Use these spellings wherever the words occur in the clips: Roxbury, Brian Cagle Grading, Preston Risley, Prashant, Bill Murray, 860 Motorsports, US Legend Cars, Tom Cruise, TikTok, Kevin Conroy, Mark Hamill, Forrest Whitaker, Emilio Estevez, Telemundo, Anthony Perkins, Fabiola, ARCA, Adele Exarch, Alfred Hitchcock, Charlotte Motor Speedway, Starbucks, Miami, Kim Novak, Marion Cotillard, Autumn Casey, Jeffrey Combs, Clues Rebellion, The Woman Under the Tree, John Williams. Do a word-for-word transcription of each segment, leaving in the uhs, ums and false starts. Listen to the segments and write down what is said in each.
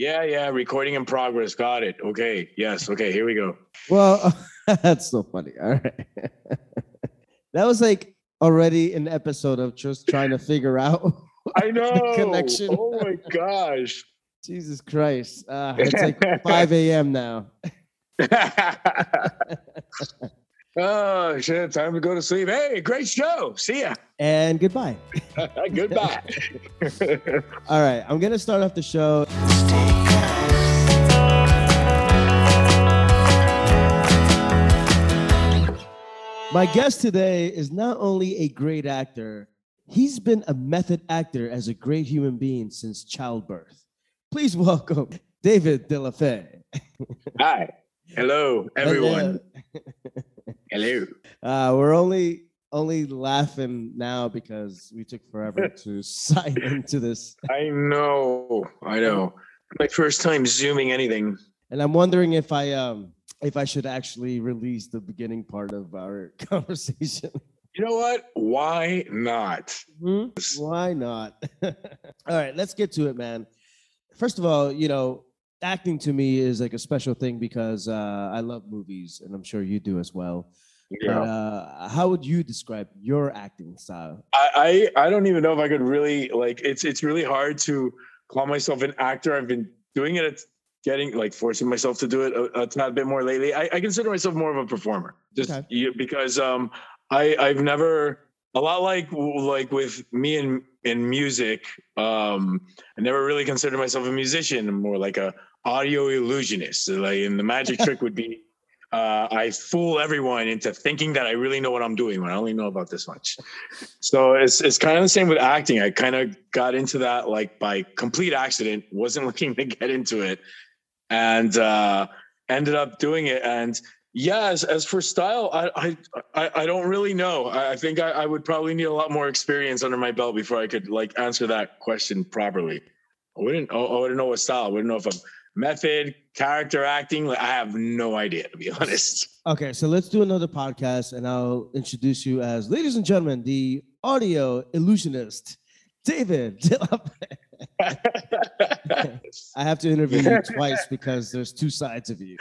Yeah, yeah. Recording in progress. Got it. Okay. Yes. Okay. Here we go. Well, that's so funny. All right. That was like already an episode of just trying to figure out. I know. The connection. Oh my gosh. Jesus Christ. Uh, it's like five a.m. now. Oh, shit. Time to go to sleep. Hey, great show. See ya. And goodbye. Goodbye. All right. I'm going to start off the show. My guest today is not only a great actor, he's been a method actor as a great human being since childbirth. Please welcome David De La Fé. Hi. Hello, everyone. Hello. Hello. Uh, we're only only laughing now because we took forever to sign into this. I know. I know. My first time Zooming anything. And I'm wondering if I um if I should actually release the beginning part of our conversation. You know what? Why not? Mm-hmm. Why not? All right, let's get to it, man. First of all, you know, acting to me is like a special thing because uh, I love movies, and I'm sure you do as well. Yeah. But, uh, how would you describe your acting style? I, I I don't even know if I could really like. It's it's really hard to call myself an actor. I've been doing it, at getting like forcing myself to do it a, a tad bit more lately. I, I consider myself more of a performer, just okay. because um I I've never a lot like like with me and. in music. Um, I never really considered myself a musician. I'm more like a audio illusionist. So like, and the magic trick would be, uh, I fool everyone into thinking that I really know what I'm doing when I only know about this much. So it's, it's kind of the same with acting. I kind of got into that, like by complete accident, wasn't looking to get into it and, uh, ended up doing it. And yes, as for style, I I I don't really know. I think I, I would probably need a lot more experience under my belt before I could like answer that question properly. I wouldn't. I wouldn't know what style. I wouldn't know if I'm method, character acting. Like I have no idea, to be honest. Okay, so let's do another podcast, and I'll introduce you as, ladies and gentlemen, the audio illusionist, David De La Fé. I have to interview you twice because there's two sides of you.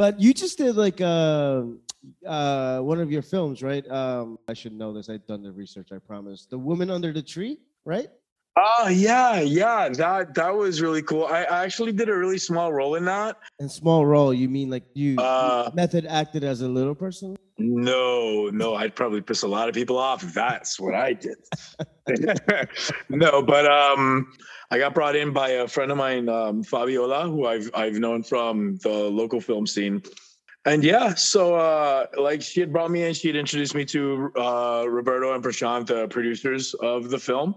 But you just did like uh, uh, one of your films, right? Um, I should know this. I've done the research, I promise. The Woman Under the Tree, right? Oh, uh, yeah, yeah. That that was really cool. I, I actually did a really small role in that. And small role, you mean like you, uh, you method acted as a little person? No, no, I'd probably piss a lot of people off if that's what I did. No, but um, I got brought in by a friend of mine, um, Fabiola, who I've I've known from the local film scene. And yeah, so uh, like she had brought me in, she had introduced me to uh, Roberto and Prashant, the producers of the film.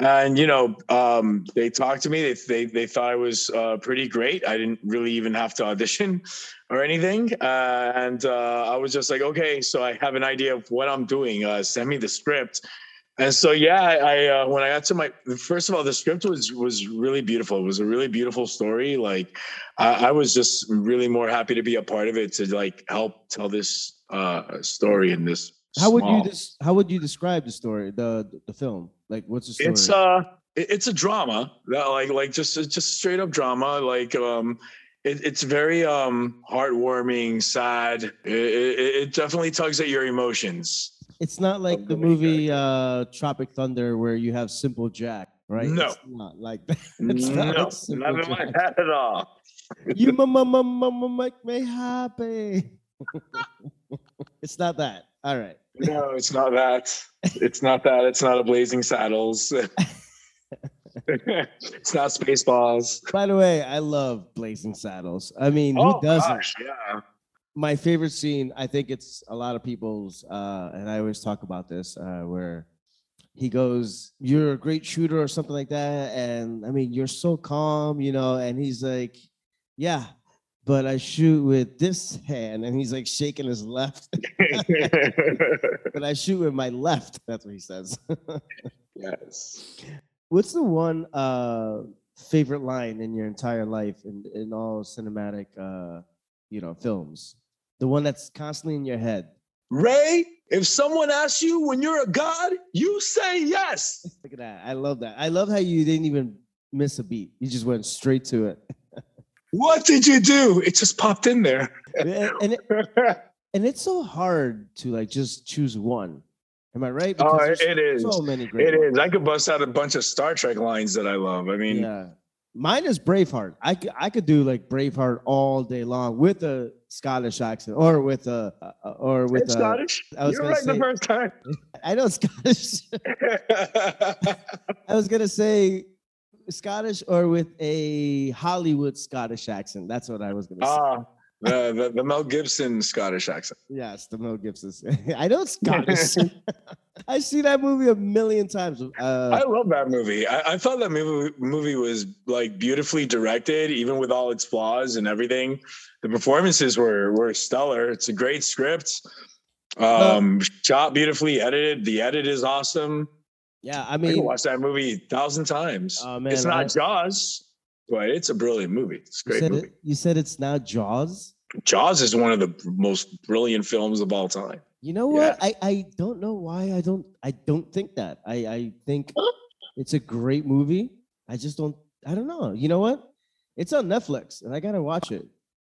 And, you know, um, they talked to me. They they they thought I was uh, pretty great. I didn't really even have to audition or anything. Uh, and uh, I was just like, okay, so I have an idea of what I'm doing. Uh, send me the script. And so, yeah, I, I uh, when I got to my, first of all, the script was was really beautiful. It was a really beautiful story. Like, I, I was just really more happy to be a part of it, to like help tell this uh, story in this. How would you des- how would you describe the story, the the film? Like, what's the story? It's uh it's a drama. Like like just just straight up drama. Like um it, it's very um heartwarming, sad. It, it, it definitely tugs at your emotions. It's not like the movie uh Tropic Thunder where you have Simple Jack, right? No. It's not like that. It's not no, like nothing like that at all. You mama mama make me happy. It's not that. All right. No, it's not that. It's not that. It's not a Blazing Saddles. It's not Spaceballs. By the way, I love Blazing Saddles. I mean, oh, who doesn't? Gosh, yeah. My favorite scene, I think it's a lot of people's, uh, and I always talk about this, uh, where he goes, "You're a great shooter," or something like that. And I mean, you're so calm, you know, and he's like, "Yeah, but I shoot with this hand," and he's like shaking his left. "But I shoot with my left," that's what he says. Yes. What's the one uh, favorite line in your entire life in, in all cinematic, uh, you know, films? The one that's constantly in your head. Ray, if someone asks you when you're a god, you say yes. Look at that. I love that. I love how you didn't even miss a beat. You just went straight to it. What did you do? It just popped in there. and, and, it, and it's so hard to like just choose one. Am I right? Because oh, it is. So many great it ones. Is. I could bust out a bunch of Star Trek lines that I love. I mean, yeah. Mine is Braveheart. I could, I could do like Braveheart all day long with a Scottish accent or with a or with it's a Scottish. I was You're right say, the first time. I know Scottish. I was gonna say Scottish or with a Hollywood Scottish accent. That's what I was gonna say. Uh. The, the the Mel Gibson Scottish accent. Yes, the Mel Gibson. I know it's Scottish. I've seen that movie a million times. Uh, I love that movie. I, I thought that movie, movie was like beautifully directed, even with all its flaws and everything. The performances were were stellar. It's a great script. Um, uh, shot beautifully, edited. The edit is awesome. Yeah, I mean, I can watch that movie a thousand times. Uh, man, it's not I, Jaws. But it's a brilliant movie. It's a great you movie. It, you said it's now Jaws? Jaws is one of the most brilliant films of all time. You know what? Yeah. I, I don't know why I don't I don't think that. I, I think it's a great movie. I just don't I don't know. You know what? It's on Netflix and I gotta watch it.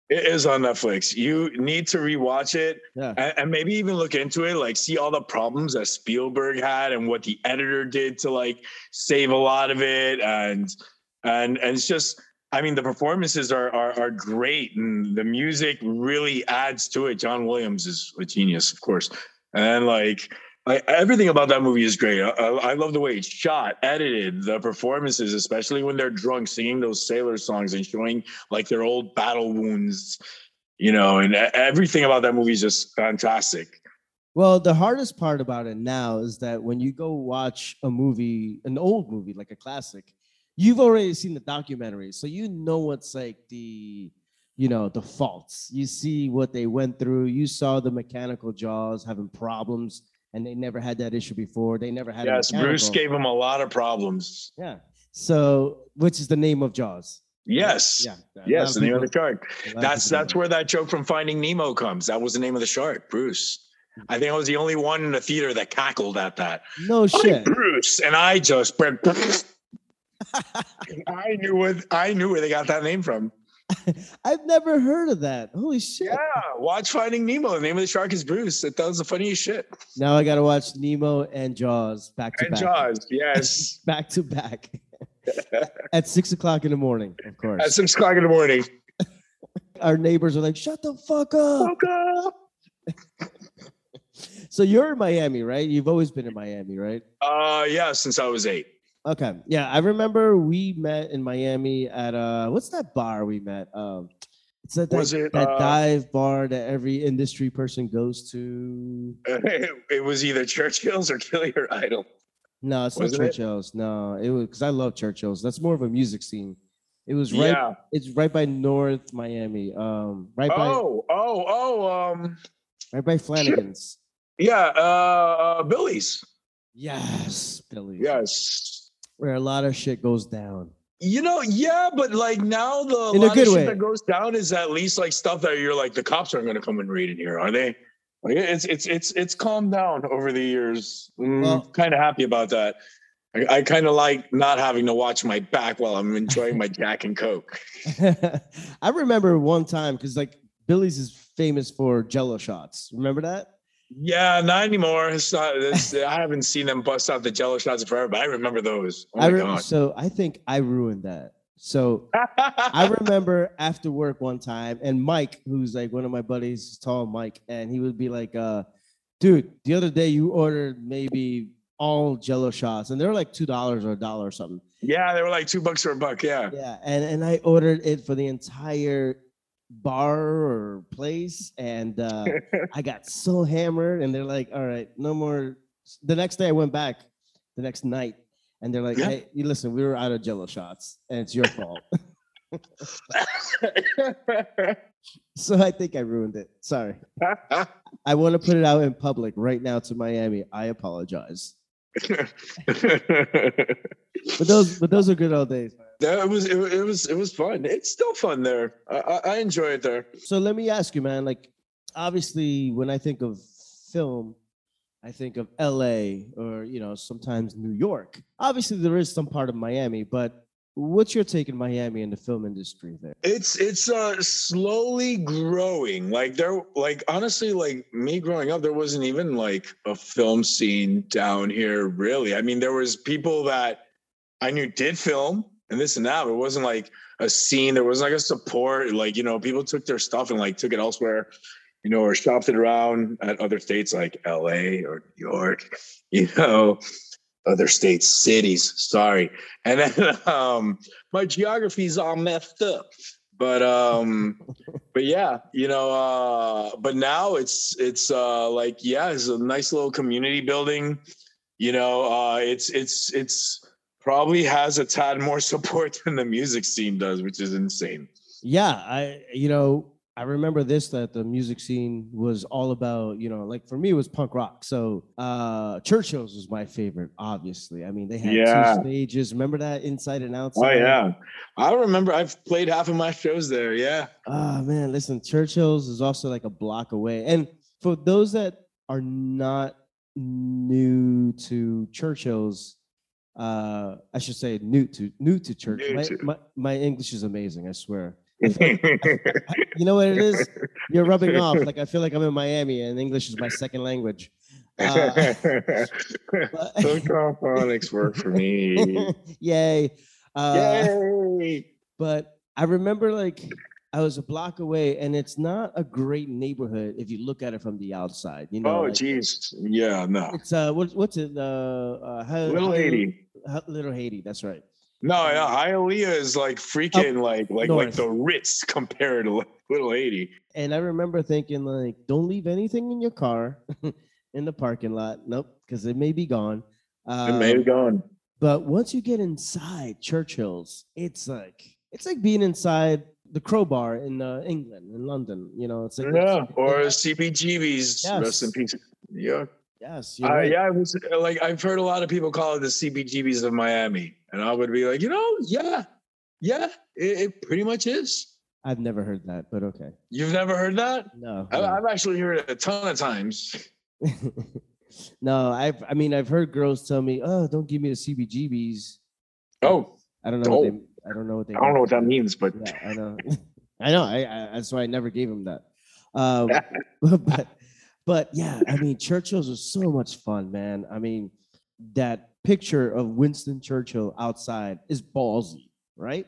It is on Netflix. You need to rewatch it yeah. and, and maybe even look into it, like see all the problems that Spielberg had and what the editor did to like save a lot of it and And and it's just, I mean, the performances are, are are great, and the music really adds to it. John Williams is a genius, of course, and like I, everything about that movie is great. I, I love the way it's shot, edited, the performances, especially when they're drunk, singing those sailor songs and showing like their old battle wounds, you know. And everything about that movie is just fantastic. Well, the hardest part about it now is that when you go watch a movie, an old movie, like a classic. You've already seen the documentary, so you know what's like the, you know, the faults. You see what they went through. You saw the mechanical Jaws having problems, and they never had that issue before. They never had. Yes, Bruce gave them a lot of problems. Yeah. So, which is the name of Jaws? Yes. Yeah. Yes, the name of the shark. That's that's where that joke from Finding Nemo comes. That was the name of the shark, Bruce. I think I was the only one in the theater that cackled at that. No shit, Bruce, and I just. I knew what I knew where they got that name from. I've never heard of that. Holy shit. Yeah, watch Finding Nemo. The name of the shark is Bruce. That was the funniest shit. Now I gotta watch Nemo and Jaws back to and back. Jaws, yes. Back to back. At six o'clock in the morning, of course. At six o'clock in the morning. Our neighbors are like, shut the fuck up. Fuck up. So you're in Miami, right? You've always been in Miami, right? Uh yeah, since I was eight. Okay. Yeah, I remember we met in Miami at uh, what's that bar we met? Um, it's that that, it, that uh, dive bar that every industry person goes to. It, it was either Churchill's or Kill Your Idol. No, it's Wasn't not Churchill's. It? No, it was because I love Churchill's. That's more of a music scene. It was right. Yeah. It's right by North Miami. Um, right oh, by. Oh, oh, oh. Um, right by Flanagan's. Yeah, uh, uh, Billy's. Yes, Billy's. Yes. Where a lot of shit goes down. You know, yeah, but like now the in lot a good of shit way. That goes down is at least like stuff that you're like the cops aren't going to come and raid in here, are they? Like it's it's it's it's calmed down over the years. Mm, well, kind of happy about that. I, I kind of like not having to watch my back while I'm enjoying my Jack and Coke. I remember one time because like Billy's is famous for Jello shots. Remember that? Yeah, not anymore. It's not, it's, I haven't seen them bust out the Jello shots in forever, but I remember those. Oh my I re- God. So I think I ruined that. So I remember after work one time, and Mike, who's like one of my buddies, tall Mike, and he would be like, uh, dude, the other day you ordered maybe all Jello shots, and they were like two dollars or a dollar or something. Yeah, they were like two bucks or a buck, yeah. Yeah, and, and I ordered it for the entire bar or place and uh I got so hammered and they're like all right no more the next day I went back the next night and they're like yeah. Hey listen we were out of Jello shots and it's your fault. So I think I ruined it, sorry. I want to put it out in public right now to Miami. I apologize. But those but those are good old days. That was it, it was it was fun. It's still fun there. I, I, I enjoy it there. So let me ask you, man. Like, obviously, when I think of film, I think of L A or you know sometimes New York. Obviously, there is some part of Miami, but What's your take in Miami and the film industry there? It's it's uh, slowly growing. Like there, like honestly, like me growing up, there wasn't even like a film scene down here, really. I mean, there was people that I knew did film and this and that, but it wasn't like a scene. There wasn't like a support. Like, you know, people took their stuff and like took it elsewhere, you know, or shopped it around at other states like L A or New York, you know. Other states, cities, sorry. And then um, my geography's all messed up. But um, but yeah, you know, uh, but now it's it's uh, like, yeah, it's a nice little community building. You know, uh, it's it's it's probably has a tad more support than the music scene does, which is insane. Yeah, I you know, I remember this, that the music scene was all about, you know, like for me, it was punk rock. So uh, Churchill's was my favorite, obviously. I mean, they had yeah. two stages. Remember that, inside and outside? Oh, yeah. I remember I've played half of my shows there. Yeah. Oh, man. Listen, Churchill's is also like a block away. And for those that are not new to Churchill's, uh, I should say new to new to Church. New my, to. My, my English is amazing, I swear. You know what it is? You're rubbing off. Like, I feel like I'm in Miami and English is my second language. Uh, but... Some phonics work for me. Yay. Uh, Yay. But I remember, like, I was a block away, and it's not a great neighborhood if you look at it from the outside. You know? Oh, jeez. Like, yeah, no. It's, uh, what, what's it? Uh, uh, how, Little how, Haiti. How, Little Haiti, that's right. No, no, Hialeah is like freaking like like north. Like the Ritz compared to Little Haiti. And I remember thinking, like, don't leave anything in your car in the parking lot. Nope, because it may be gone. Um, it may be gone. But once you get inside Churchill's, it's like it's like being inside the Crowbar in uh, England, in London. You know, it's like yeah, it's, or yeah. C B G B's. Yes. Rest in peace, New York. Yes. Uh, right. Yeah, it was, like I've heard a lot of people call it the C B G B's of Miami, and I would be like, you know, yeah, yeah, it, it pretty much is. I've never heard that, but okay. You've never heard that? No. I, no. I've actually heard it a ton of times. No, I've. I mean, I've heard girls tell me, "Oh, don't give me the C B G B's." Oh, I don't know. What they, I don't know what they. I don't mean. know what that means, but yeah, I know. I know. I, I that's why I never gave them that. Um, but. But yeah, I mean, Churchill's was so much fun, man. I mean, that picture of Winston Churchill outside is ballsy, right?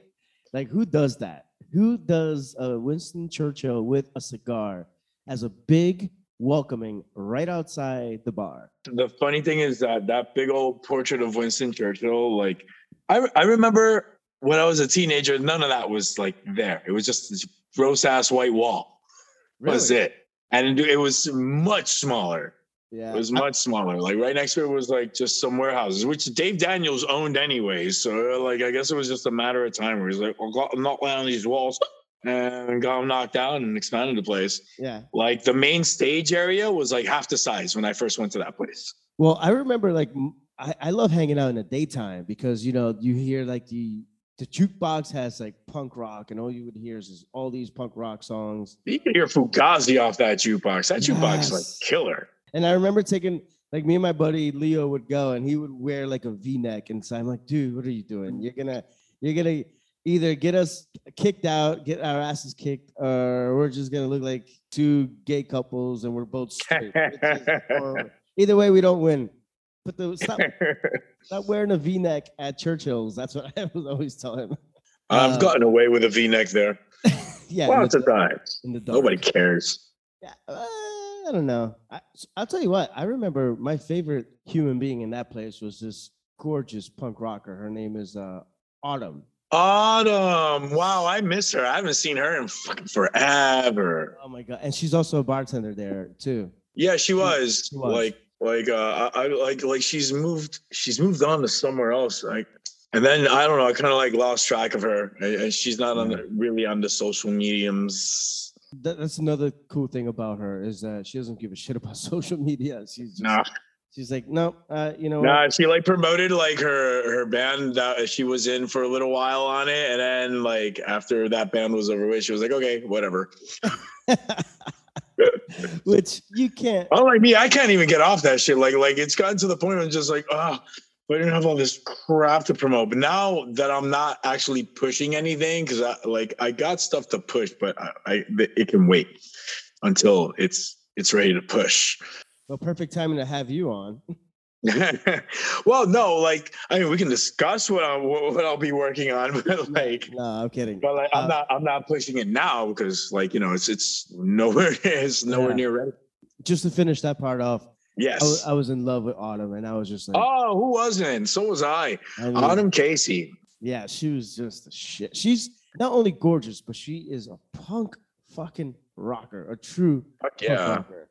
Like, who does that? Who does uh, Winston Churchill with a cigar as a big welcoming right outside the bar? The funny thing is that that big old portrait of Winston Churchill, like, I, I remember when I was a teenager, none of that was like there. It was just this gross ass white wall. Really? That was it. And it was much smaller. Yeah, it was much smaller. Like right next to it was like just some warehouses, which Dave Daniels owned anyways. So like, I guess it was just a matter of time where he's like, well, knock down these walls and got them knocked down and expanded the place. Yeah. Like the main stage area was like half the size when I first went to that place. Well, I remember like, I, I love hanging out in the daytime because, you know, you hear like the, the jukebox has like punk rock, and all you would hear is, is all these punk rock songs. You could hear Fugazi off that jukebox. That jukebox yes. is like killer. And I remember taking, like, me and my buddy Leo would go, and he would wear like a V-neck, and so I'm like, dude, what are you doing? You're gonna, you're gonna either get us kicked out, get our asses kicked, or we're just gonna look like two gay couples, and we're both straight. Either way, we don't win. But the, stop, stop wearing a V-neck at Churchill's. That's what I was always telling him. I've um, gotten away with a V-neck there. Yeah, lots of times. In the dark. Nobody cares. Yeah, uh, I don't know. I, I'll tell you what. I remember my favorite human being in that place was this gorgeous punk rocker. Her name is uh, Autumn. Autumn. Wow, I miss her. I haven't seen her in fucking forever. Oh my god! And she's also a bartender there too. Yeah, she was. She was. Like. Like uh, I, I like like she's moved she's moved on to somewhere else, like, and then I don't know, I kind of like lost track of her, and, and she's not on the, really on the social mediums. That, that's another cool thing about her is that she doesn't give a shit about social media. She's just, nah. She's like no, uh, you know. Nah, what? She like promoted like her her band that she was in for a little while on it, and then like after that band was over with, she was like, okay, whatever. Which you can't. Unlike me, I can't even get off that shit. Like, like it's gotten to the point where I'm just like, oh, we didn't have all this crap to promote. But now that I'm not actually pushing anything, because I, like, I got stuff to push, but I, I it can wait until it's it's ready to push. Well, perfect timing to have you on. Well, no, like, I mean, we can discuss what I'll, what I'll be working on, but like, no, I'm kidding. But like, uh, I'm not, I'm not pushing it now because, like, you know, it's it's nowhere, it's nowhere yeah. near ready. Just to finish that part off. Yes, I was, I was in love with Autumn, and I was just like, oh, who wasn't? So was I. I mean, Autumn Casey. Yeah, she was just the shit. She's not only gorgeous, but she is a punk fucking rocker, a true Fuck yeah. punk rocker.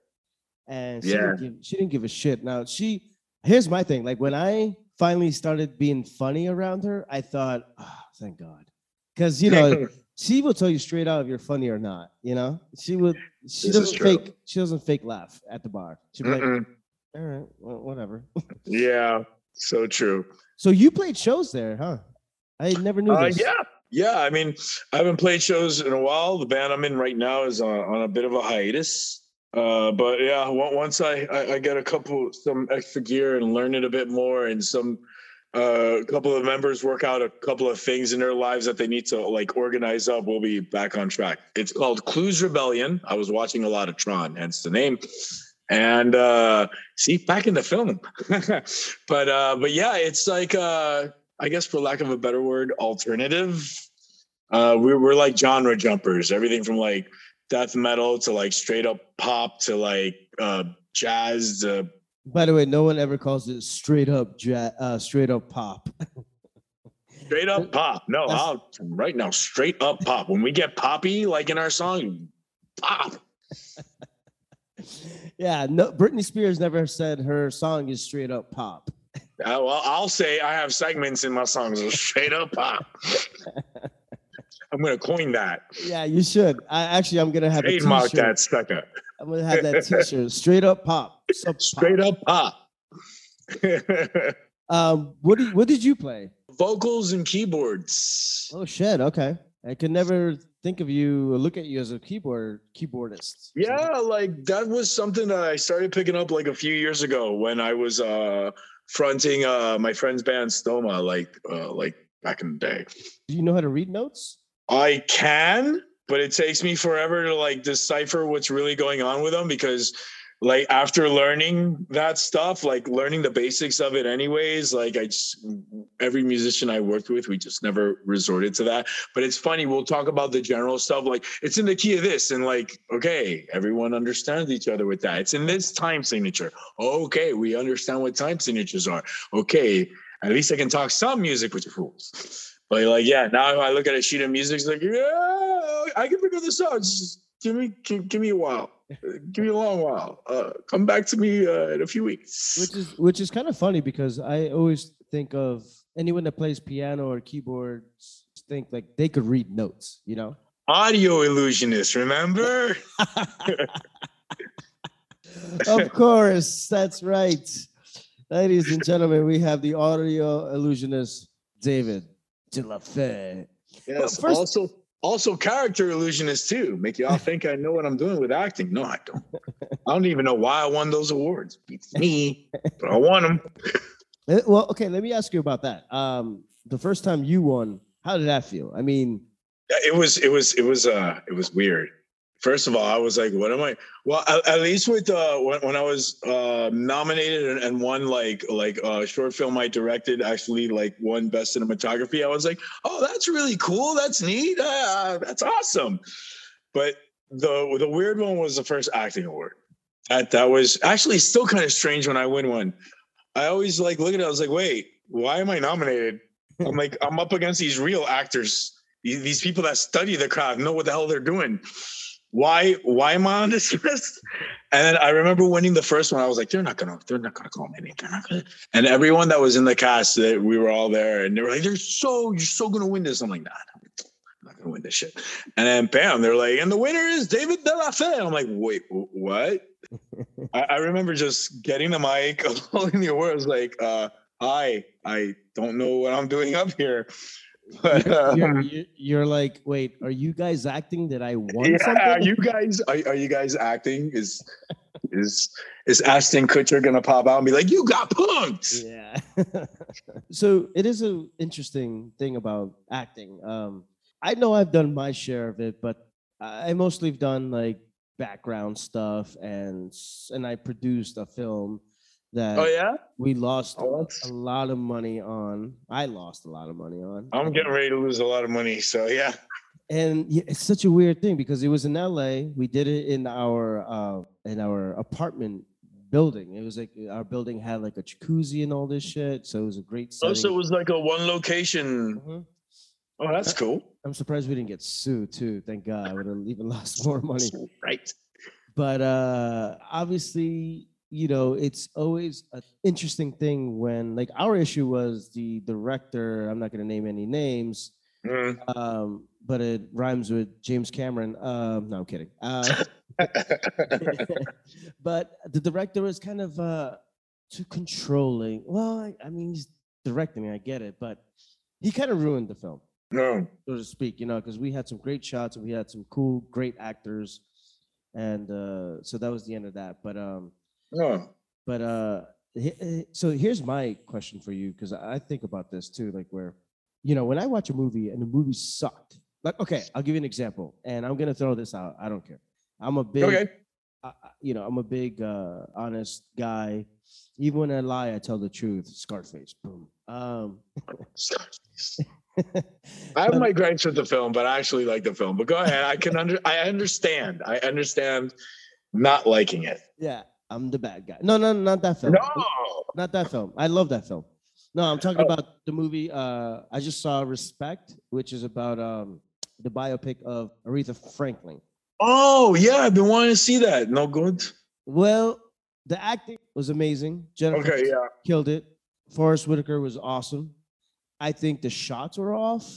And she, yeah. didn't give, she didn't give a shit. Now she. Here's my thing. Like, when I finally started being funny around her, I thought, oh, thank God. Because, you know, she will tell you straight out if you're funny or not, you know? She would she this doesn't fake she doesn't fake laugh at the bar. She'd be Mm-mm. like, all right, well, whatever. Yeah, so true. So you played shows there, huh? I never knew uh, this. Yeah, yeah. I mean, I haven't played shows in a while. The band I'm in right now is on, on a bit of a hiatus. Uh, but yeah, once I, I, I get a couple, some extra gear and learn it a bit more, and some, uh, a couple of members work out a couple of things in their lives that they need to like organize up, we'll be back on track. It's called Clues Rebellion. I was watching a lot of Tron, hence the name. And, uh, see, back in the film, but, uh, but yeah, it's like, uh, I guess for lack of a better word, alternative. Uh, we we're like genre jumpers, everything from like death metal to like straight up pop to like uh jazz. Uh, by the way, no one ever calls it straight up jazz, uh straight up pop. Straight up pop. No, I'll, right now, straight up pop. When we get poppy, like in our song, pop. Yeah, no, Britney Spears never said her song is straight up pop. uh, well, I'll say I have segments in my songs of straight up pop. I'm gonna coin that. Yeah, you should. I actually, I'm gonna have trademark a t-shirt. That sucker. I'm gonna have that T-shirt. Straight up pop. Sub-pop. Straight up pop. um, what did what did you play? Vocals and keyboards. Oh shit! Okay, I could never think of you, look at you as a keyboard keyboardist. Yeah, like that was something that I started picking up like a few years ago when I was uh, fronting uh, my friend's band Stoma, like uh, like back in the day. Do you know how to read notes? I can, but it takes me forever to like decipher what's really going on with them, because like after learning that stuff, like learning the basics of it anyways, like I just, every musician I worked with, we just never resorted to that. But it's funny, we'll talk about the general stuff, like it's in the key of this, and like, okay, everyone understands each other with that. It's in this time signature. Okay, we understand what time signatures are. Okay, at least I can talk some music, which is cool. But like, yeah, now if I look at a sheet of music, it's like, yeah, I can figure this out. Just give me, give, give me a while. Give me a long while. Uh, come back to me uh, in a few weeks. Which is which is kind of funny, because I always think of anyone that plays piano or keyboards, think like they could read notes, you know? Audio illusionist, remember? Of course, that's right. Ladies and gentlemen, we have the audio illusionist, David De La Fé. Yes, well, first, also also character illusionist too. Make y'all think I know what I'm doing with acting. No, I don't. I don't even know why I won those awards. Beats me, but I won them. Well, okay, let me ask you about that. Um, the first time you won, how did that feel? I mean, it was it was it was uh it was weird. First of all, I was like, what am I? Well, at, at least with uh, when, when I was uh, nominated and, and won, like, like a uh, short film I directed, actually, like, won Best Cinematography. I was like, oh, that's really cool. That's neat. Uh, that's awesome. But the the weird one was the first acting award. That, that was actually still kind of strange when I win one. I always, like, look at it. I was like, wait, why am I nominated? I'm like, I'm up against these real actors, these people that study the craft, know what the hell they're doing. Why? Why am I on this list? And then I remember winning the first one. I was like, "They're not gonna. They're not gonna call me. They're not gonna." And everyone that was in the cast, they, we were all there, and they were like, "They're so. You're so gonna win this." I'm like, "Nah, I'm not gonna win this shit." And then bam, they're like, "And the winner is David De La Fé." I'm like, "Wait, what?" I, I remember just getting the mic, holding the award. I was like, uh, "Hi, I don't know what I'm doing up here." But, um, you're, you're, you're like, wait, are you guys acting that I won yeah, something? Are you guys, are, are you guys acting? Is Is is Ashton Kutcher gonna pop out and be like, "You got punked"? Yeah. So it is an interesting thing about acting. Um, I know I've done my share of it, but I mostly have done like background stuff, and and I produced a film that oh, yeah? we lost oh, a lot of money on. I lost a lot of money on. I'm getting ready to lose a lot of money, so yeah. And it's such a weird thing because it was in L A. We did it in our uh, in our apartment building. It was like our building had like a jacuzzi and all this shit, so it was a great setting. Oh, so it was like a one location. Mm-hmm. Oh, that's cool. I'm surprised we didn't get sued too. Thank God, I would have even lost more money. Right. But uh, obviously, you know, it's always an interesting thing when, like, our issue was the director. I'm not going to name any names. Mm. Um, but it rhymes with James Cameron. Um, no, I'm kidding. Uh, but the director was kind of uh, too controlling. Well, I, I mean, he's directing, I get it, but he kind of ruined the film, no. so to speak, you know, because we had some great shots and we had some cool, great actors. And uh, so that was the end of that. But, um, no. but uh, so here's my question for you, because I think about this too, like where, you know, when I watch a movie and the movie sucked, like, okay, I'll give you an example, and I'm going to throw this out. I don't care. I'm a big, okay. uh, you know, I'm a big, uh, honest guy. Even when I lie, I tell the truth. Scarface, boom. Um, Scarface. I have my gripes with the film, but I actually like the film. But go ahead. I can under, I understand. I understand not liking it. Yeah, I'm the bad guy. No, no, not that film. No, not that film. I love that film. No, I'm talking oh. about the movie. Uh, I just saw Respect, which is about um, the biopic of Aretha Franklin. Oh, yeah. I've been wanting to see that. No good. Well, the acting was amazing. Jennifer okay, yeah. killed it. Forrest Whitaker was awesome. I think the shots were off.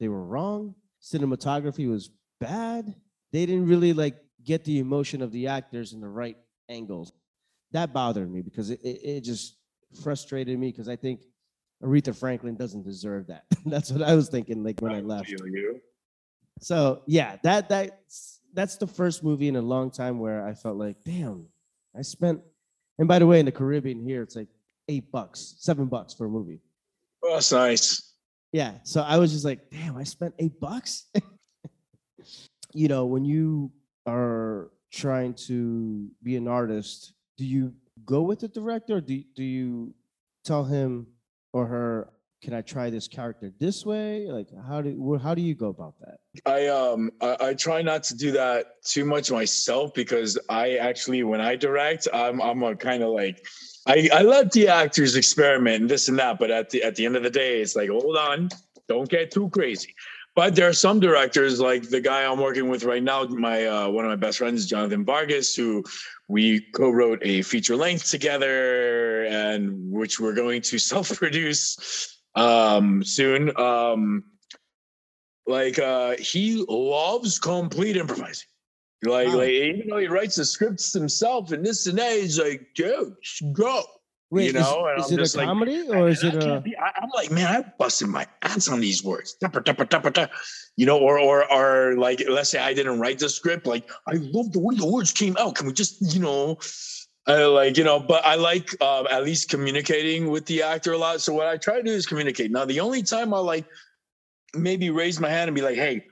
They were wrong. Cinematography was bad. They didn't really like get the emotion of the actors in the right angles. That bothered me because it, it, it just frustrated me because I think Aretha Franklin doesn't deserve that. That's what I was thinking, like, when I left. So yeah, that that's that's the first movie in a long time where I felt like, damn, I spent. And by the way, in the Caribbean here, it's like eight bucks, seven bucks for a movie. Oh, that's nice. Yeah, so I was just like, damn, I spent eight bucks. You know, when you are trying to be an artist, do you go with the director? Or do do you tell him or her, can I try this character this way? Like, how do how do you go about that? I um I, I try not to do that too much myself because I actually, when I direct, I'm I'm a kind of like I, I let the actors experiment and this and that, but at the at the end of the day, it's like, hold on, don't get too crazy. But there are some directors, like the guy I'm working with right now, my uh, one of my best friends, Jonathan Vargas, who we co-wrote a feature length together, and which we're going to self-produce um, soon. Um, like uh, he loves complete improvising. Like, wow. like even though he writes the scripts himself and this and that, he's like, dude, go. Wait, you know, is, and is I'm it just a comedy like, or is I, it I a? Be, I, I'm like, man, I busted my ass on these words, you know, or or or like, let's say I didn't write the script, like I love the way the words came out. Can we just, you know, I like, you know, but I like uh, at least communicating with the actor a lot. So what I try to do is communicate. Now, the only time I like maybe raise my hand and be like, hey,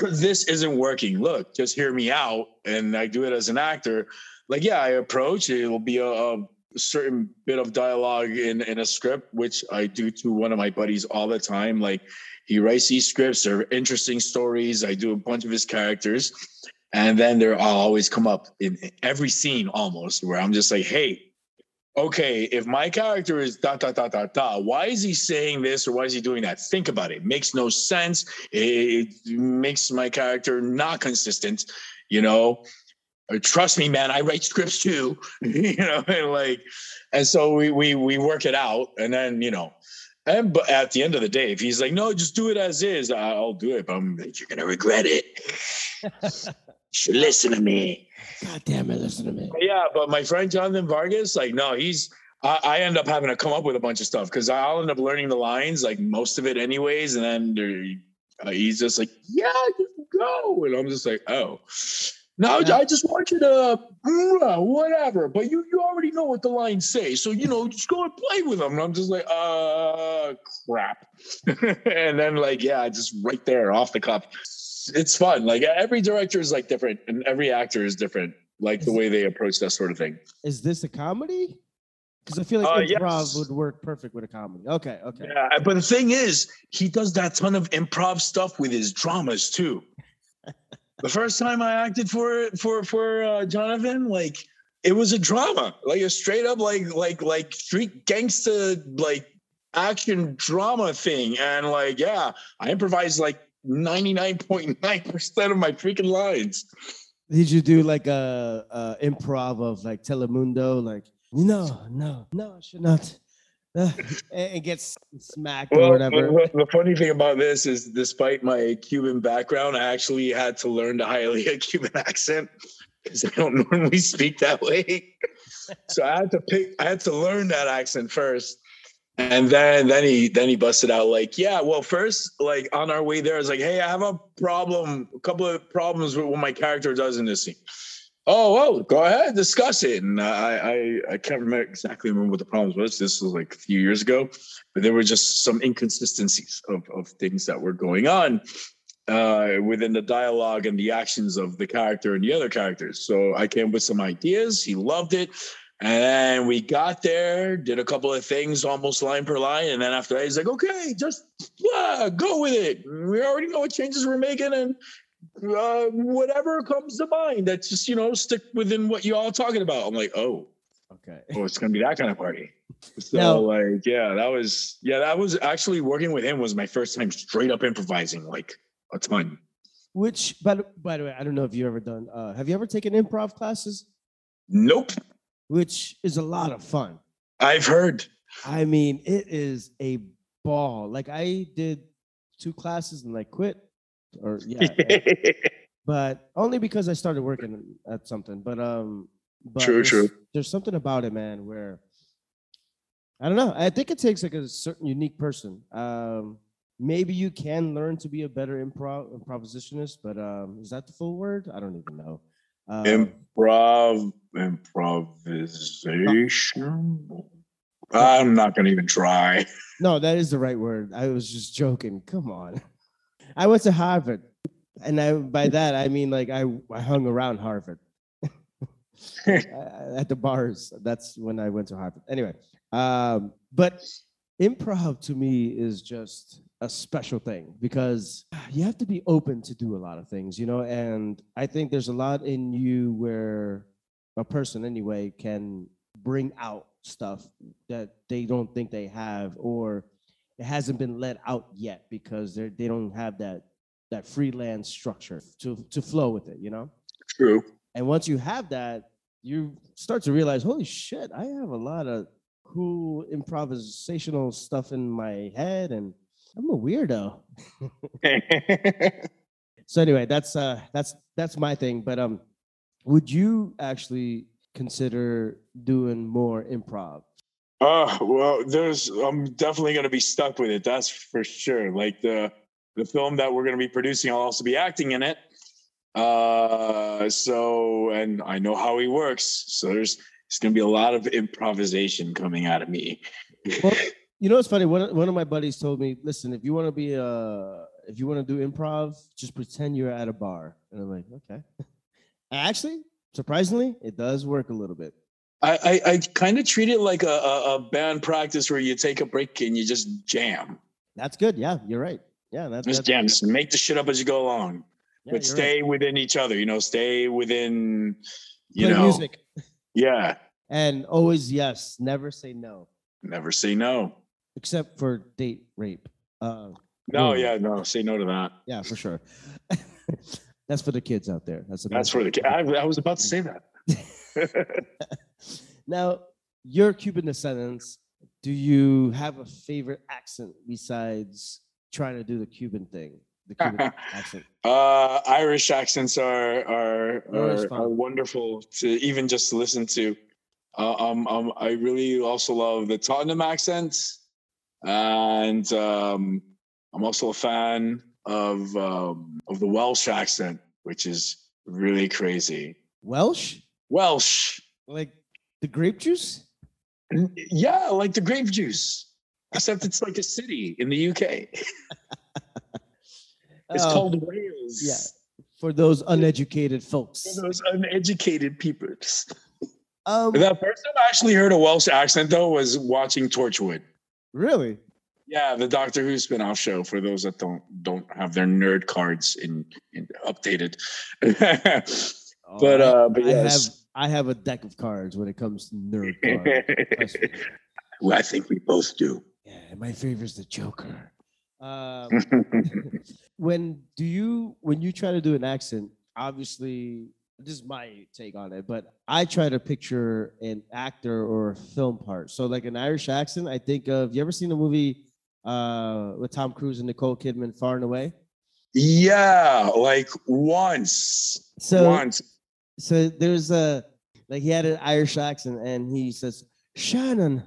this isn't working. Look, just hear me out, and I do it as an actor. Like, yeah, I approach. It'll be a, a certain bit of dialogue in in a script, which I do to one of my buddies all the time. Like, he writes these scripts, they're interesting stories. I do a bunch of his characters, and then they're I'll always come up in every scene almost where I'm just like, hey, okay, if my character is dot dot dot dot dot, why is he saying this or why is he doing that? Think about it. It makes no sense. It makes my character not consistent, you know. Trust me, man, I write scripts too, you know, and like, and so we, we, we work it out. And then, you know, and, but at the end of the day, if he's like, no, just do it as is, I'll do it. But I'm like, you're going to regret it. You should listen to me. God damn it. Listen to me. Yeah. But my friend, Jonathan Vargas, like, no, he's, I, I end up having to come up with a bunch of stuff because I'll end up learning the lines, like most of it anyways. And then uh, he's just like, yeah, just go. And I'm just like, oh, Now yeah. I just want you to whatever, but you you already know what the lines say, so you know just go and play with them. And I'm just like, uh, crap, and then like yeah, just right there off the cuff. It's fun. Like every director is like different, and every actor is different. Like is the way they approach that sort of thing. Is this a comedy? Because I feel like uh, improv yes. would work perfect with a comedy. Okay, okay. Yeah, but the thing is, he does that ton of improv stuff with his dramas too. The first time I acted for for for uh, Jonathan, like it was a drama, like a straight up like like like street gangster like action drama thing, and like yeah, I improvised like ninety-nine point nine percent of my freaking lines. Did you do like a, a improv of like Telemundo, like no, no, no, I should not, uh, and get smacked well, or whatever? Well, the funny thing about this is, despite my Cuban background, I actually had to learn to highly a Cuban accent because I don't normally speak that way. So I had to pick, I had to learn that accent first. And then, then he, then he busted out like, yeah, well, first, like on our way there, I was like, hey, I have a problem, a couple of problems with what my character does in this scene. Oh, oh, go ahead, discuss it. And I, I, I can't remember exactly remember what the problems was. This was like a few years ago, but there were just some inconsistencies of, of things that were going on uh, within the dialogue and the actions of the character and the other characters. So I came with some ideas. He loved it. And we got there, did a couple of things almost line per line. And then after that, he's like, okay, just yeah, go with it. We already know what changes we're making and uh, whatever comes to mind. That's just, you know, stick within what you all talking about. I'm like, oh, okay. Oh, it's going to be that kind of party. So now, like, yeah, that was, yeah, that was actually working with him was my first time straight up improvising like a ton. Which, by the, by the way, I don't know if you've ever done, uh, have you ever taken improv classes? Nope. Which is a lot of fun. I've heard. I mean, it is a ball. Like I did two classes and I quit. Or yeah, and, but only because I started working at something. But um, but true, there's, true. There's something about it, man. Where I don't know. I think it takes like a certain unique person. Um, maybe you can learn to be a better improv improvisationist. But um, is that the full word? I don't even know. Um, Improv, improvisation. I'm not gonna even try. No, that is the right word. I was just joking. Come on. I went to Harvard, and I by that I mean like I, I hung around Harvard at the bars. That's when I went to Harvard. Anyway, um, but improv to me is just a special thing because you have to be open to do a lot of things, you know, and I think there's a lot in you where a person anyway can bring out stuff that they don't think they have, or it hasn't been let out yet because they they don't have that that freelance structure to to flow with it, you know? True. And once you have that, you start to realize, holy shit, I have a lot of cool improvisational stuff in my head and I'm a weirdo. So anyway, that's uh, that's that's my thing. But um, would you actually consider doing more improv? Uh, well, there's. I'm definitely going to be stuck with it. That's for sure. Like the the film that we're going to be producing, I'll also be acting in it. Uh, so and I know how he works. So there's it's going to be a lot of improvisation coming out of me. Well, you know, it's funny. One one of my buddies told me, "Listen, if you want to be a, if you want to do improv, just pretend you're at a bar." And I'm like, "Okay." Actually, surprisingly, it does work a little bit. I I, I kind of treat it like a, a a band practice where you take a break and you just jam. That's good. Yeah, you're right. Yeah, that's just that's jam. Good. Just make the shit up as you go along, yeah, but stay right. within each other. You know, stay within. You Play know, music. Yeah. And always yes. Never say no. Never say no. Except for date rape. Uh, no, rape. yeah, no. Say no to that. Yeah, for sure. That's for the kids out there. That's, That's for the kids. I, I was about to say that. Now, your Cuban descendants, do you have a favorite accent besides trying to do the Cuban thing? The Cuban accent. Uh, Irish accents are are, are, are wonderful to even just listen to. Uh, um, um, I really also love the Tottenham accent, and um, I'm also a fan of um, of the Welsh accent, which is Really crazy. Welsh? Welsh. Like the grape juice? Yeah, like the grape juice. Except it's like a city in the U K. It's um, called Wales. Yeah, for those uneducated folks. For those uneducated people. Um, the first time I actually heard a Welsh accent, though, was watching Torchwood. Really? Yeah, the Doctor Who spinoff show. For those that don't don't have their nerd cards in, in updated, oh, but uh, but I yes, have, I have a deck of cards when it comes to nerd cards. Well, I think we both do. Yeah, my favorite's the Joker. Um, when do you when you try to do an accent? Obviously, this is my take on it, but I try to picture an actor or a film part. So, like an Irish accent, I think of. You ever seen the movie? Uh, with Tom Cruise and Nicole Kidman, Far and Away? Yeah, like once. So, once. So there's a, like he had an Irish accent and he says, Shannon.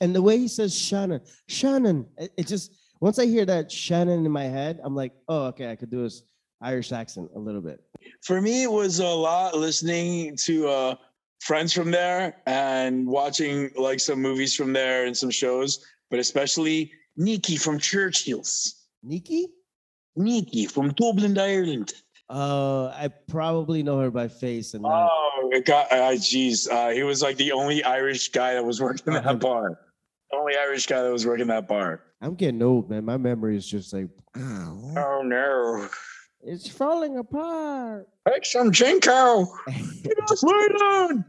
And the way he says Shannon, Shannon, it, it just, once I hear that Shannon in my head, I'm like, oh, okay, I could do his Irish accent a little bit. For me, it was a lot listening to uh, friends from there and watching like some movies from there and some shows, but especially Nikki from Churchill's. Nikki? Nikki from Dublin, Ireland. Oh, uh, I probably know her by face. And not... Oh, jeez. Uh, uh, he was like the only Irish guy that was working that bar. The only Irish guy that was working that bar. I'm getting old, man. My memory is just like, oh, oh no. It's falling apart. Take some Jinko. Get us right on.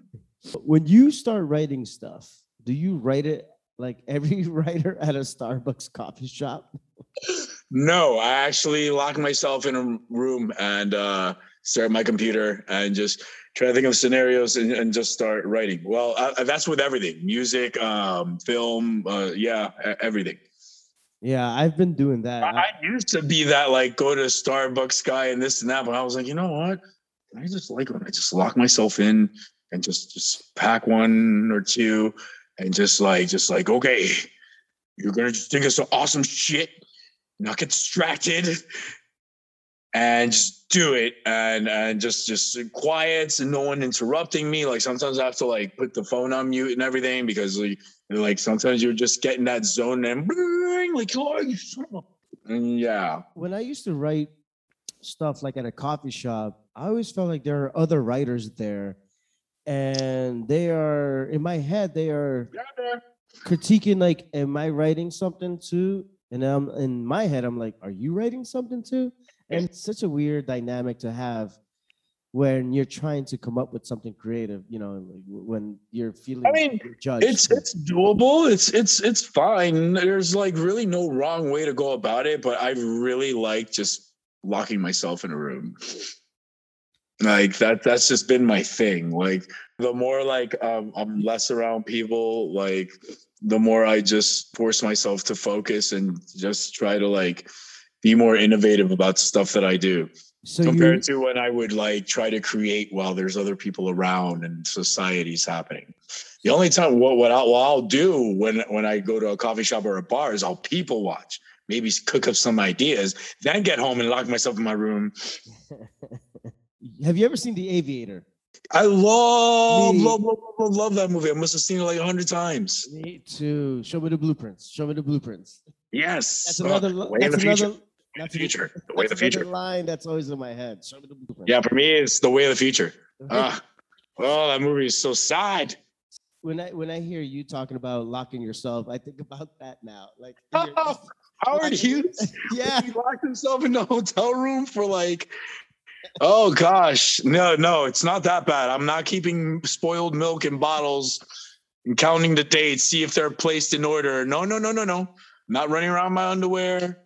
When you start writing stuff, do you write it like every writer at a Starbucks coffee shop? No, I actually lock myself in a room and uh, stare at my computer and just try to think of scenarios and, and just start writing. Well, I, that's with everything. Music, um, film, uh, yeah, everything. Yeah, I've been doing that. I, I used to be that, like, go to Starbucks guy and this and that, but I was like, you know what? I just like when I just lock myself in and just, just pack one or two. And just like, just like, okay, you're going to think of some awesome shit, not get distracted, and just do it. And, and just, just quiet and no one interrupting me. Like sometimes I have to like put the phone on mute and everything because like, like sometimes you're just getting that zone and like, oh, you son of a... And yeah. When I used to write stuff like at a coffee shop, I always felt like there are other writers there. And they are, in my head, they are critiquing, like, am I writing something too? And I'm, in my head, I'm like, are you writing something too? And it's such a weird dynamic to have when you're trying to come up with something creative, you know, when you're feeling I mean, judged. It's it's doable. It's, it's, it's fine. There's, like, really no wrong way to go about it. But I really like just locking myself in a room. Like that, that's just been my thing. Like the more like um, I'm less around people, like the more I just force myself to focus and just try to like be more innovative about stuff that I do. So compared you, to when I would like try to create while there's other people around and society's happening. The only time what, what, I'll, what I'll do when, when I go to a coffee shop or a bar is I'll people watch, maybe cook up some ideas, then get home and lock myself in my room. Have you ever seen The Aviator? I love, love, love, love, love that movie. I must have seen it like a hundred times. Me too. Show me the blueprints. Show me the blueprints. Yes. That's another uh, way that's in the another, future. That's the future. The way of the future. Line that's always in my head. Show me the blueprints. Yeah, for me, it's the way of the future. Ah, uh, oh, that movie is so sad. When I when I hear you talking about locking yourself, I think about that now. Like oh, Howard like, Hughes. Yeah, he locked himself in the hotel room for like. Oh, gosh. No, no, it's not that bad. I'm not keeping spoiled milk in bottles and counting the dates, see if they're placed in order. No, no, no, no, no. I'm not running around my underwear.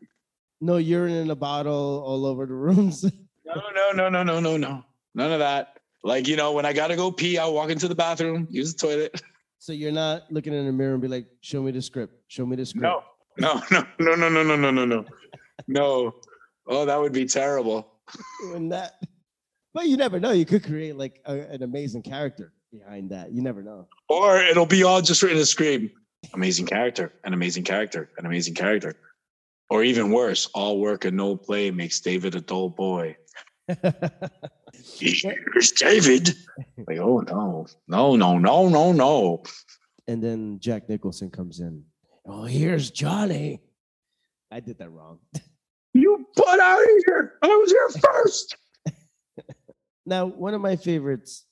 No urine in a bottle all over the rooms. No, no, no, no, no, no, no. None of that. Like, you know, when I got to go pee, I walk into the bathroom, use the toilet. So you're not looking in the mirror and be like, show me the script. Show me the script. No, no, no, no, no, no, no, no, no. No. Oh, that would be terrible. And that, but you never know. You could create like a, an amazing character behind that. You never know. Or it'll be all just written in a scream. Amazing character, an amazing character, an amazing character. Or even worse, all work and no play makes David a dull boy. Here's David. Like, oh no, no, no, no, no, no. And then Jack Nicholson comes in. Oh, here's Johnny. I did that wrong. You put out of here. I was here first. Now, one of my favorites.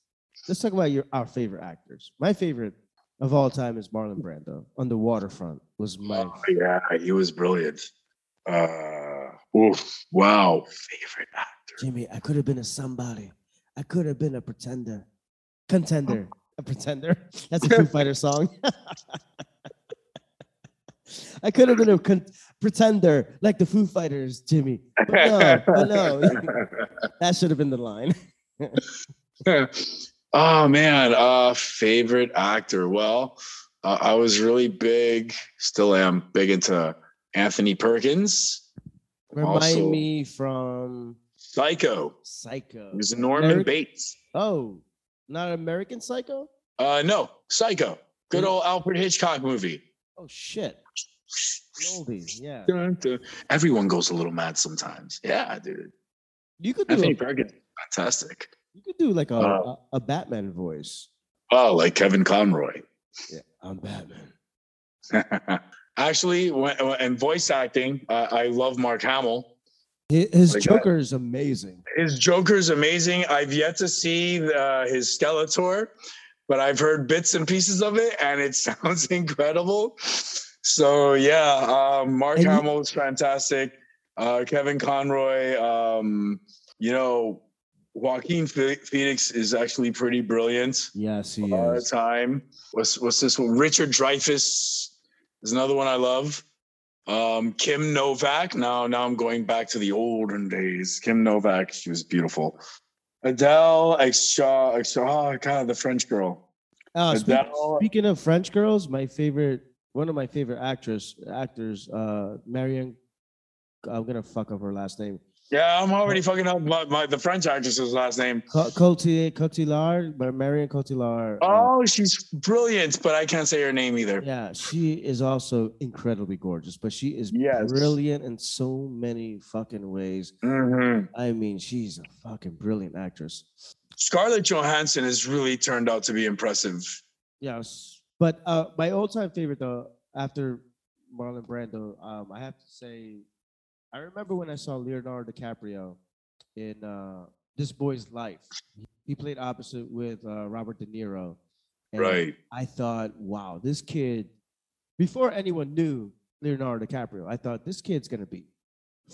Let's talk about your our favorite actors. My favorite of all time is Marlon Brando. On the Waterfront was my. Oh, yeah, he was brilliant. Uh, oof, wow, favorite actor. Jimmy, I could have been a somebody. I could have been a pretender, contender, a pretender. That's a Foo Fighter song. I could have been a con- pretender like the Foo Fighters, Jimmy. But no, but no. That should have been the line. Oh, man. Uh, favorite actor. Well, uh, I was really big, still am big into Anthony Perkins. Remind also, me from... Psycho. Psycho. It was Norman American? Bates. Oh, not American Psycho? Uh, no, Psycho. Good old Alfred Hitchcock movie. Oh, shit. Oldies, yeah. Everyone goes a little mad sometimes. Yeah, dude. You could do Anthony a, Perkins, fantastic. You could do like a, uh, a Batman voice. Oh, like Kevin Conroy. Yeah, I'm Batman. Actually, when, and voice acting, uh, I love Mark Hamill. His like Joker is amazing. His Joker is amazing. I've yet to see uh, his Skeletor, but I've heard bits and pieces of it, and it sounds incredible. So yeah, um, Mark and Hamill is fantastic. Uh, Kevin Conroy, um, you know, Joaquin Phoenix is actually pretty brilliant. Yes, he is. A lot of time. What's what's this one? Richard Dreyfuss is another one I love. Um, Kim Novak. Now, now I'm going back to the olden days. Kim Novak, she was beautiful. Adele Exarch. Exarch, oh God, the French girl. Oh, Adele. Speaking of French girls, my favorite. One of my favorite actress, actors, uh, Marion, I'm going to fuck up her last name. Yeah, I'm already fucking up my, my, the French actress's last name. Cotillard, but Marion Cotillard. Oh, uh, she's brilliant, but I can't say her name either. Yeah, she is also incredibly gorgeous, but she is yes. brilliant in so many fucking ways. Mm-hmm. I mean, she's a fucking brilliant actress. Scarlett Johansson has really turned out to be impressive. Yes. But uh, my all-time favorite, though, after Marlon Brando, um, I have to say, I remember when I saw Leonardo DiCaprio in uh, This Boy's Life. He played opposite with uh, Robert De Niro. And right. I thought, wow, this kid, before anyone knew Leonardo DiCaprio, I thought, this kid's going to be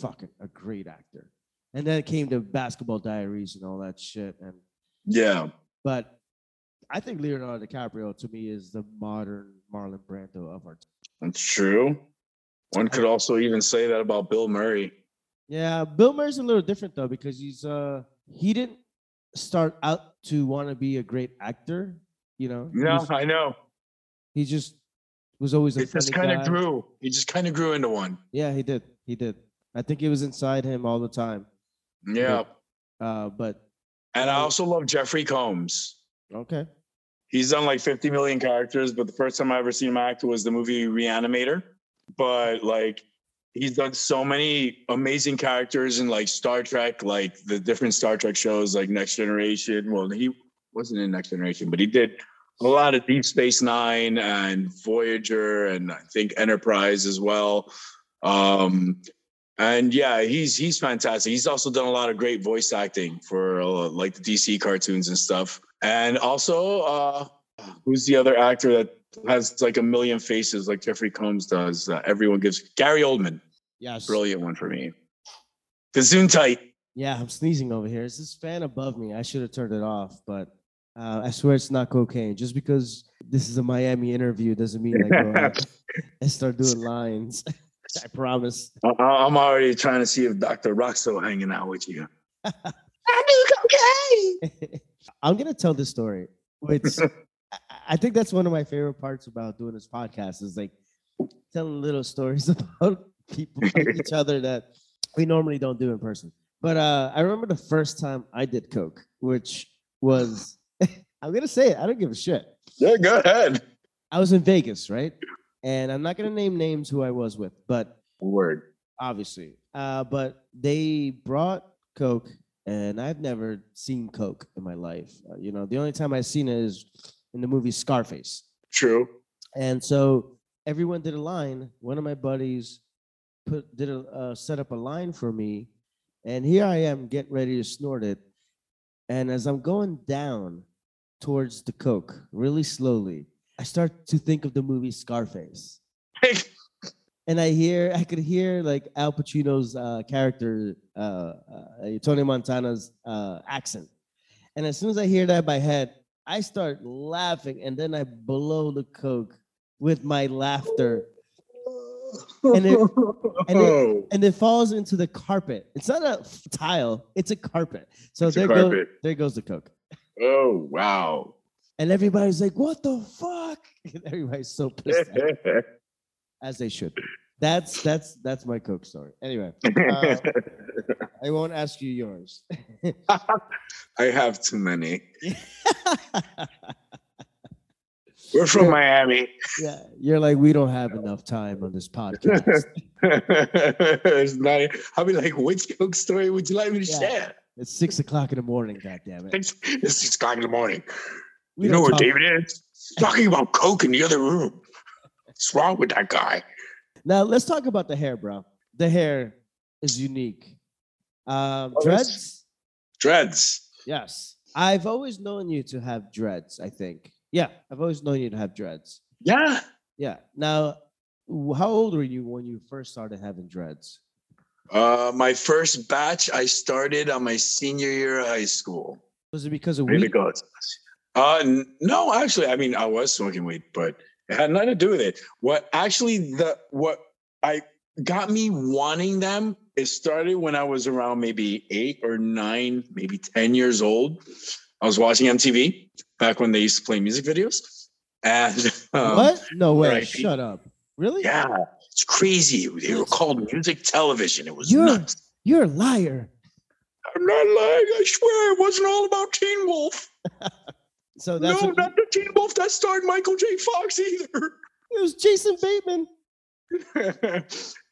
fucking a great actor. And then it came to Basketball Diaries and all that shit. And yeah. But... I think Leonardo DiCaprio, to me, is the modern Marlon Brando of our time. That's true. One could also even say that about Bill Murray. Yeah, Bill Murray's a little different, though, because he's uh, he didn't start out to want to be a great actor, you know? Yeah, was, I know. He just was always a it funny just kind of grew. He just kind of grew into one. Yeah, he did. He did. I think it was inside him all the time. Yeah. But, uh, but And I also love Jeffrey Combs. Okay. He's done like fifty million characters, but the first time I ever seen him act was the movie Reanimator. But like, he's done so many amazing characters in like Star Trek, like the different Star Trek shows, like Next Generation. Well, he wasn't in Next Generation, but he did a lot of Deep Space Nine and Voyager, and I think Enterprise as well. Um, and yeah, he's he's fantastic. He's also done a lot of great voice acting for uh, like the D C cartoons and stuff. And also, uh, who's the other actor that has like a million faces like Jeffrey Combs does? Uh, everyone gives Gary Oldman. Yes. Brilliant one for me. Gesundheit. Yeah, I'm sneezing over here. It's this fan above me. I should have turned it off, but uh, I swear it's not cocaine. Just because this is a Miami interview doesn't mean I go out and start doing lines. I promise. I'm already trying to see if Doctor Roxo hanging out with you. I do cocaine. I'm going to tell this story, which I think that's one of my favorite parts about doing this podcast is like telling little stories about people, about each other that we normally don't do in person. But uh, I remember the first time I did coke, which was, I'm going to say it. I don't give a shit. Yeah, go ahead. I was in Vegas, right? And I'm not going to name names who I was with, but word, obviously. Uh, but they brought coke And I've never seen coke in my life. Uh, you know, the only time I've seen it is in the movie Scarface. True. And so everyone did a line. One of my buddies put did a uh, set up a line for me, and here I am getting ready to snort it. And as I'm going down towards the coke, really slowly, I start to think of the movie Scarface. And I hear, I could hear like Al Pacino's uh, character, uh, uh, Tony Montana's uh, accent. And as soon as I hear that in my head, I start laughing, and then I blow the coke with my laughter. And it, and it, and it falls into the carpet. It's not a tile, it's a carpet. So there, a carpet. Go, there goes the coke. Oh, wow. And everybody's like, what the fuck? And everybody's so pissed at as they should. That's that's that's my coke story. Anyway, uh, I won't ask you yours. I have too many. We're from Miami. Yeah, you're like, we don't have enough time on this podcast. It's not. I'll be like, which coke story would you like me to yeah. share? It's six o'clock in the morning. Goddamn it! It's, it's six o'clock in the morning. We you know where David is? Talking about coke in the other room. What's wrong with that guy? Now let's talk about the hair, bro. The hair is unique. Um, oh, dreads. Dreads. Yes, I've always known you to have dreads. I think. Yeah, I've always known you to have dreads. Yeah. Yeah. Now, how old were you when you first started having dreads? Uh, my first batch, I started on my senior year of high school. Was it because of weed? Uh, no, actually, I mean, I was smoking weed, but it had nothing to do with it. What actually the what I got me wanting them, it started when I was around maybe eight or nine, maybe ten years old. I was watching M T V back when they used to play music videos. And um, what? No way! Right. Shut up! Really? Yeah, it's crazy. They were called music television. It was you're, nuts. You're a liar. I'm not lying. I swear, it wasn't all about Teen Wolf. So that's no, what, not the Teen Wolf that starred Michael J. Fox either. It was Jason Bateman.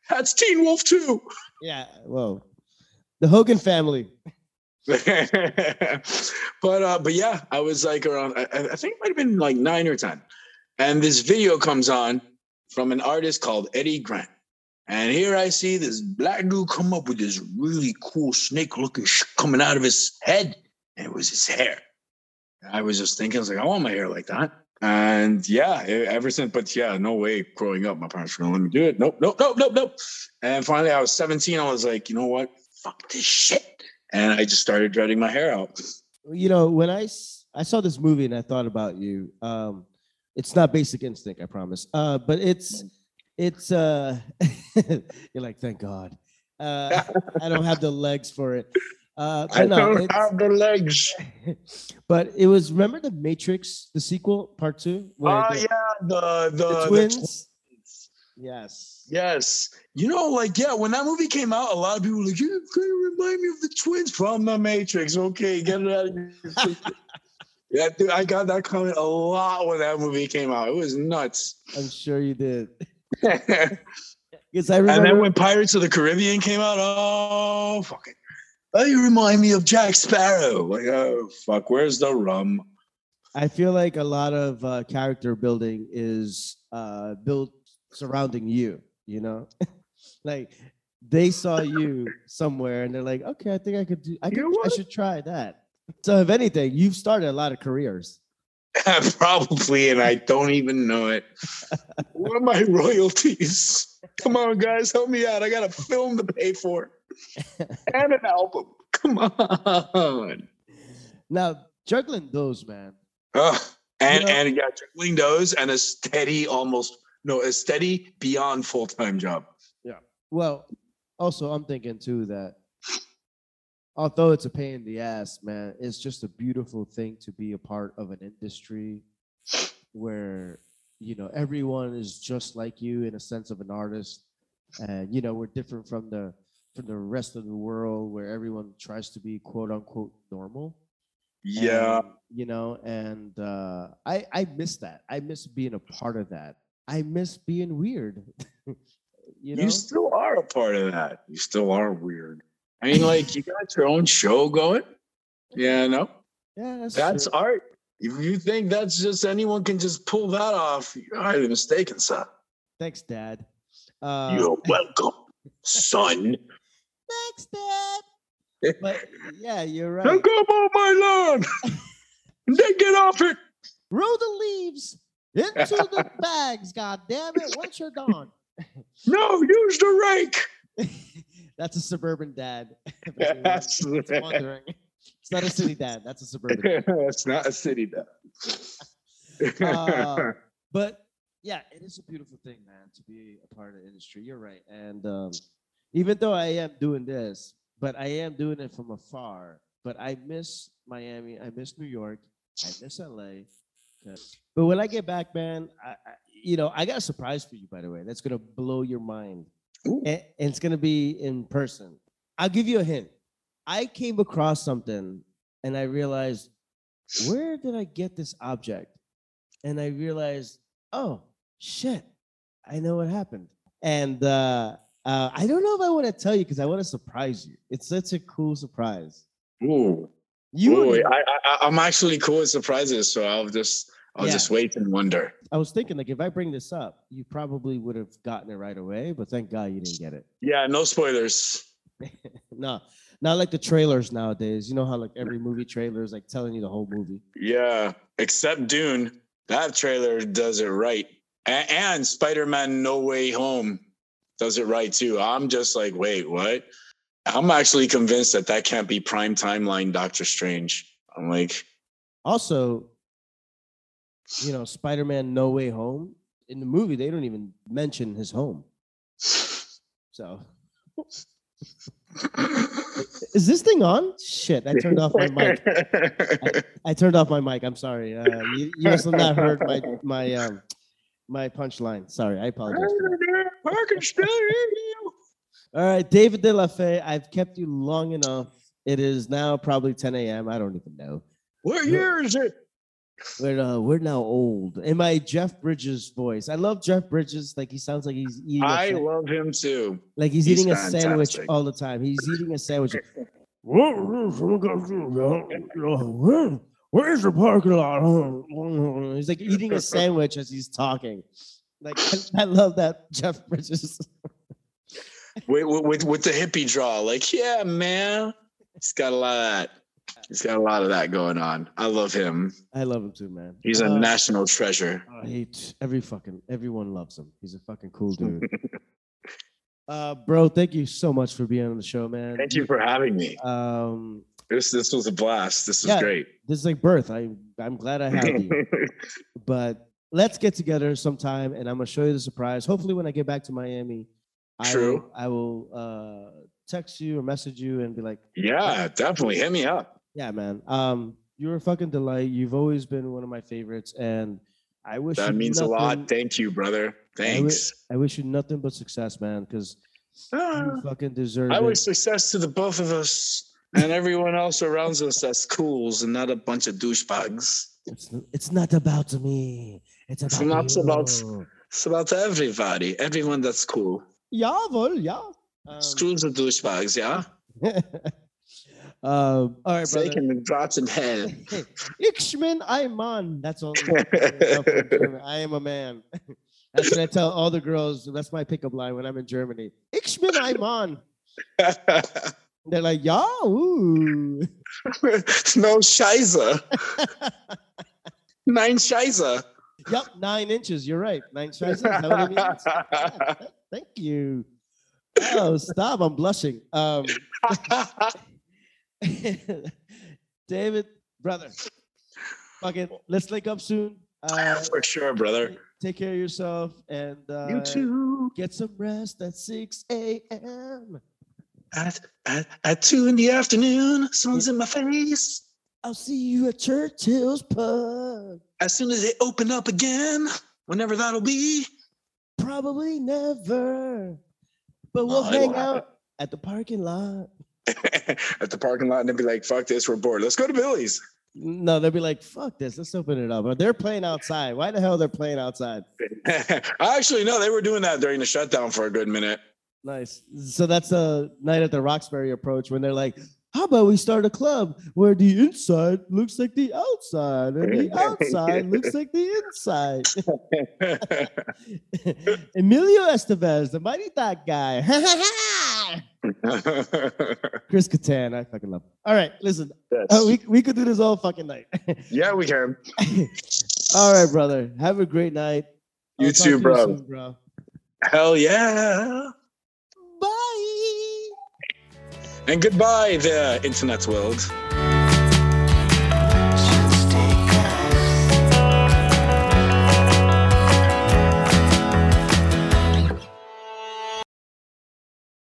That's Teen Wolf too. Yeah, whoa. The Hogan family. but uh, but yeah, I was like around, I, I think it might have been like nine or ten. And this video comes on from an artist called Eddie Grant. And here I see this black dude come up with this really cool snake looking shit coming out of his head. And it was his hair. I was just thinking, I was like, I want my hair like that. And yeah, ever since, but yeah, no way growing up, my parents were going to let me do it. Nope, nope, nope, nope, nope. And finally I was seventeen. I was like, you know what? Fuck this shit. And I just started dreading my hair out. You know, when I, I saw this movie and I thought about you, um, it's not Basic Instinct, I promise. Uh, but it's, it's, uh, you're like, thank God. Uh, I don't have the legs for it. Uh, I no, don't have the legs. But it was, remember The Matrix, the sequel, part two? Oh, uh, yeah, the, the, the, twins? the twins. Yes. Yes. You know, like, yeah, when that movie came out, a lot of people were like, you're going to remind me of the twins from The Matrix. Okay, get it out of here. Yeah, dude, I got that comment a lot when that movie came out. It was nuts. I'm sure you did. Because I remember. And then when Pirates of the Caribbean came out, oh, fuck it. Oh, you remind me of Jack Sparrow. Like, oh, fuck, where's the rum? I feel like a lot of uh, character building is uh, built surrounding you, you know? Like, they saw you somewhere, and they're like, okay, I think I could do, I, could, I should try that. So, if anything, you've started a lot of careers. Probably, and I don't even know it. What are my royalties? Come on, guys, help me out. I got a film to pay for. And an album. Come on. Now, juggling those, man. Uh, and, you know, and yeah, juggling those and a steady, almost, no, a steady beyond full-time job. Yeah. Well, also, I'm thinking, too, that although it's a pain in the ass, man, it's just a beautiful thing to be a part of an industry where, you know, everyone is just like you in a sense of an artist. And, you know, we're different from the from the rest of the world where everyone tries to be quote unquote normal. Yeah. And, you know, and uh, I, I miss that. I miss being a part of that. I miss being weird. you know? You still are a part of that. You still are weird. I mean, like, you got your own show going. Yeah, no. Yeah, that's, that's art. If you think that's just anyone can just pull that off, you're highly mistaken, son. Thanks, Dad. Uh, you're welcome, son. Thanks, Dad. But yeah, you're right. Don't come on my lawn. Then get off it. Roll the leaves into the bags. God damn it! Once you're gone. No, use the rake. That's a suburban dad. That's wondering. It's not a city dad. That's a suburban dad. It's not a city dad. uh, but yeah, it is a beautiful thing, man, to be a part of the industry. You're right. And um, even though I am doing this, but I am doing it from afar. But I miss Miami. I miss New York. I miss L A. But when I get back, man, I, I, you know, I got a surprise for you, by the way. That's going to blow your mind. And, and it's going to be in person. I'll give you a hint. I came across something and I realized, where did I get this object? And I realized, oh, shit, I know what happened. And uh, uh, I don't know if I want to tell you because I want to surprise you. It's such a cool surprise. Ooh. You Ooh, I, I, I'm actually cool with surprises, so I'll just I'll yeah. just wait and wonder. I was thinking, like, if I bring this up, you probably would have gotten it right away, but thank God you didn't get it. Yeah, no spoilers. No, not like the trailers nowadays. You know how, like, every movie trailer is, like, telling you the whole movie. Yeah, except Dune. That trailer does it right. A- and Spider-Man No Way Home does it right, too. I'm just like, wait, what? I'm actually convinced that that can't be prime timeline Doctor Strange. I'm like... Also, you know, Spider-Man No Way Home, in the movie, they don't even mention his home. So... Is this thing on? Shit, I turned off my mic. I, I turned off my mic. I'm sorry. Uh, you you must have not heard my my um, my punchline. Sorry, I apologize. I can still hear you. All right, David De La Fé, I've kept you long enough. It is now probably ten a.m. I don't even know. What year we're, is it? We're, uh, we're now old. In my Jeff Bridges voice. I love Jeff Bridges. Like, he sounds like he's eating. I love him too. Like, he's, he's eating fantastic. A sandwich all the time. He's eating a sandwich. Where's the parking lot? He's like eating a sandwich as he's talking. Like, I, I love that Jeff Bridges. With, with with the hippie draw, like, yeah, man, he's got a lot of that. He's got a lot of that going on. I love him. I love him too, man. He's a uh, national treasure. I hate every fucking everyone loves him. He's a fucking cool dude. uh, bro, thank you so much for being on the show, man. Thank you for having me. Um, this this was a blast. This was yeah, great. This is like birth. I I'm glad I had you. But let's get together sometime, and I'm gonna show you the surprise. Hopefully, when I get back to Miami. True. I will, I will uh, text you or message you and be like, yeah, hey, definitely hit me up. Yeah, man. Um, you're a fucking delight. You've always been one of my favorites, and I wish that you means nothing, a lot. Thank you, brother. Thanks. I, w- I wish you nothing but success, man, because ah, you fucking deserve. I wish it. Success to the both of us and everyone else around us. That's cools and not a bunch of douchebags. It's it's not about me. It's about. It's not you. about. It's about everybody. Everyone that's cool. Jawohl, yeah. Um, Screws and douchebags, yeah. um, all right, brother. Taking and drops in hell. Ich bin ein Mann. That's all. I am a man. That's what I tell all the girls. That's my pickup line when I'm in Germany. Ich bin ein Mann. They're like, yeah, ooh. No Scheiße. Nine Scheiße. Yep, nine inches. You're right. Nine Scheiße. How many inches? Yeah. Thank you. Oh, stop. I'm blushing. Um, David, brother. Fucking, let's link up soon. Uh, For sure, brother. Take care of yourself. And uh, you too. Get some rest at six a.m. At, at, at two in the afternoon. Someone's yeah. in my face. I'll see you at Churchill's Pub. As soon as they open up again, whenever that'll be. Probably never, but we'll oh, hang out it. at the parking lot. At the parking lot, and they'll be like, fuck this, we're bored. Let's go to Billy's. No, they'll be like, fuck this, let's open it up. But they're playing outside. Why the hell they're playing outside? Actually, no, they were doing that during the shutdown for a good minute. Nice. So that's a Night at the Roxbury approach when they're like, how about we start a club where the inside looks like the outside and the outside looks like the inside? Emilio Estevez, the mighty thought guy. Chris Kattan, I fucking love him. All right, listen. Yes. Uh, we, we could do this all fucking night. Yeah, we can. All right, brother. Have a great night. You I'll too, bro. You soon, bro. Hell yeah. Bye. And goodbye there, Internet's world.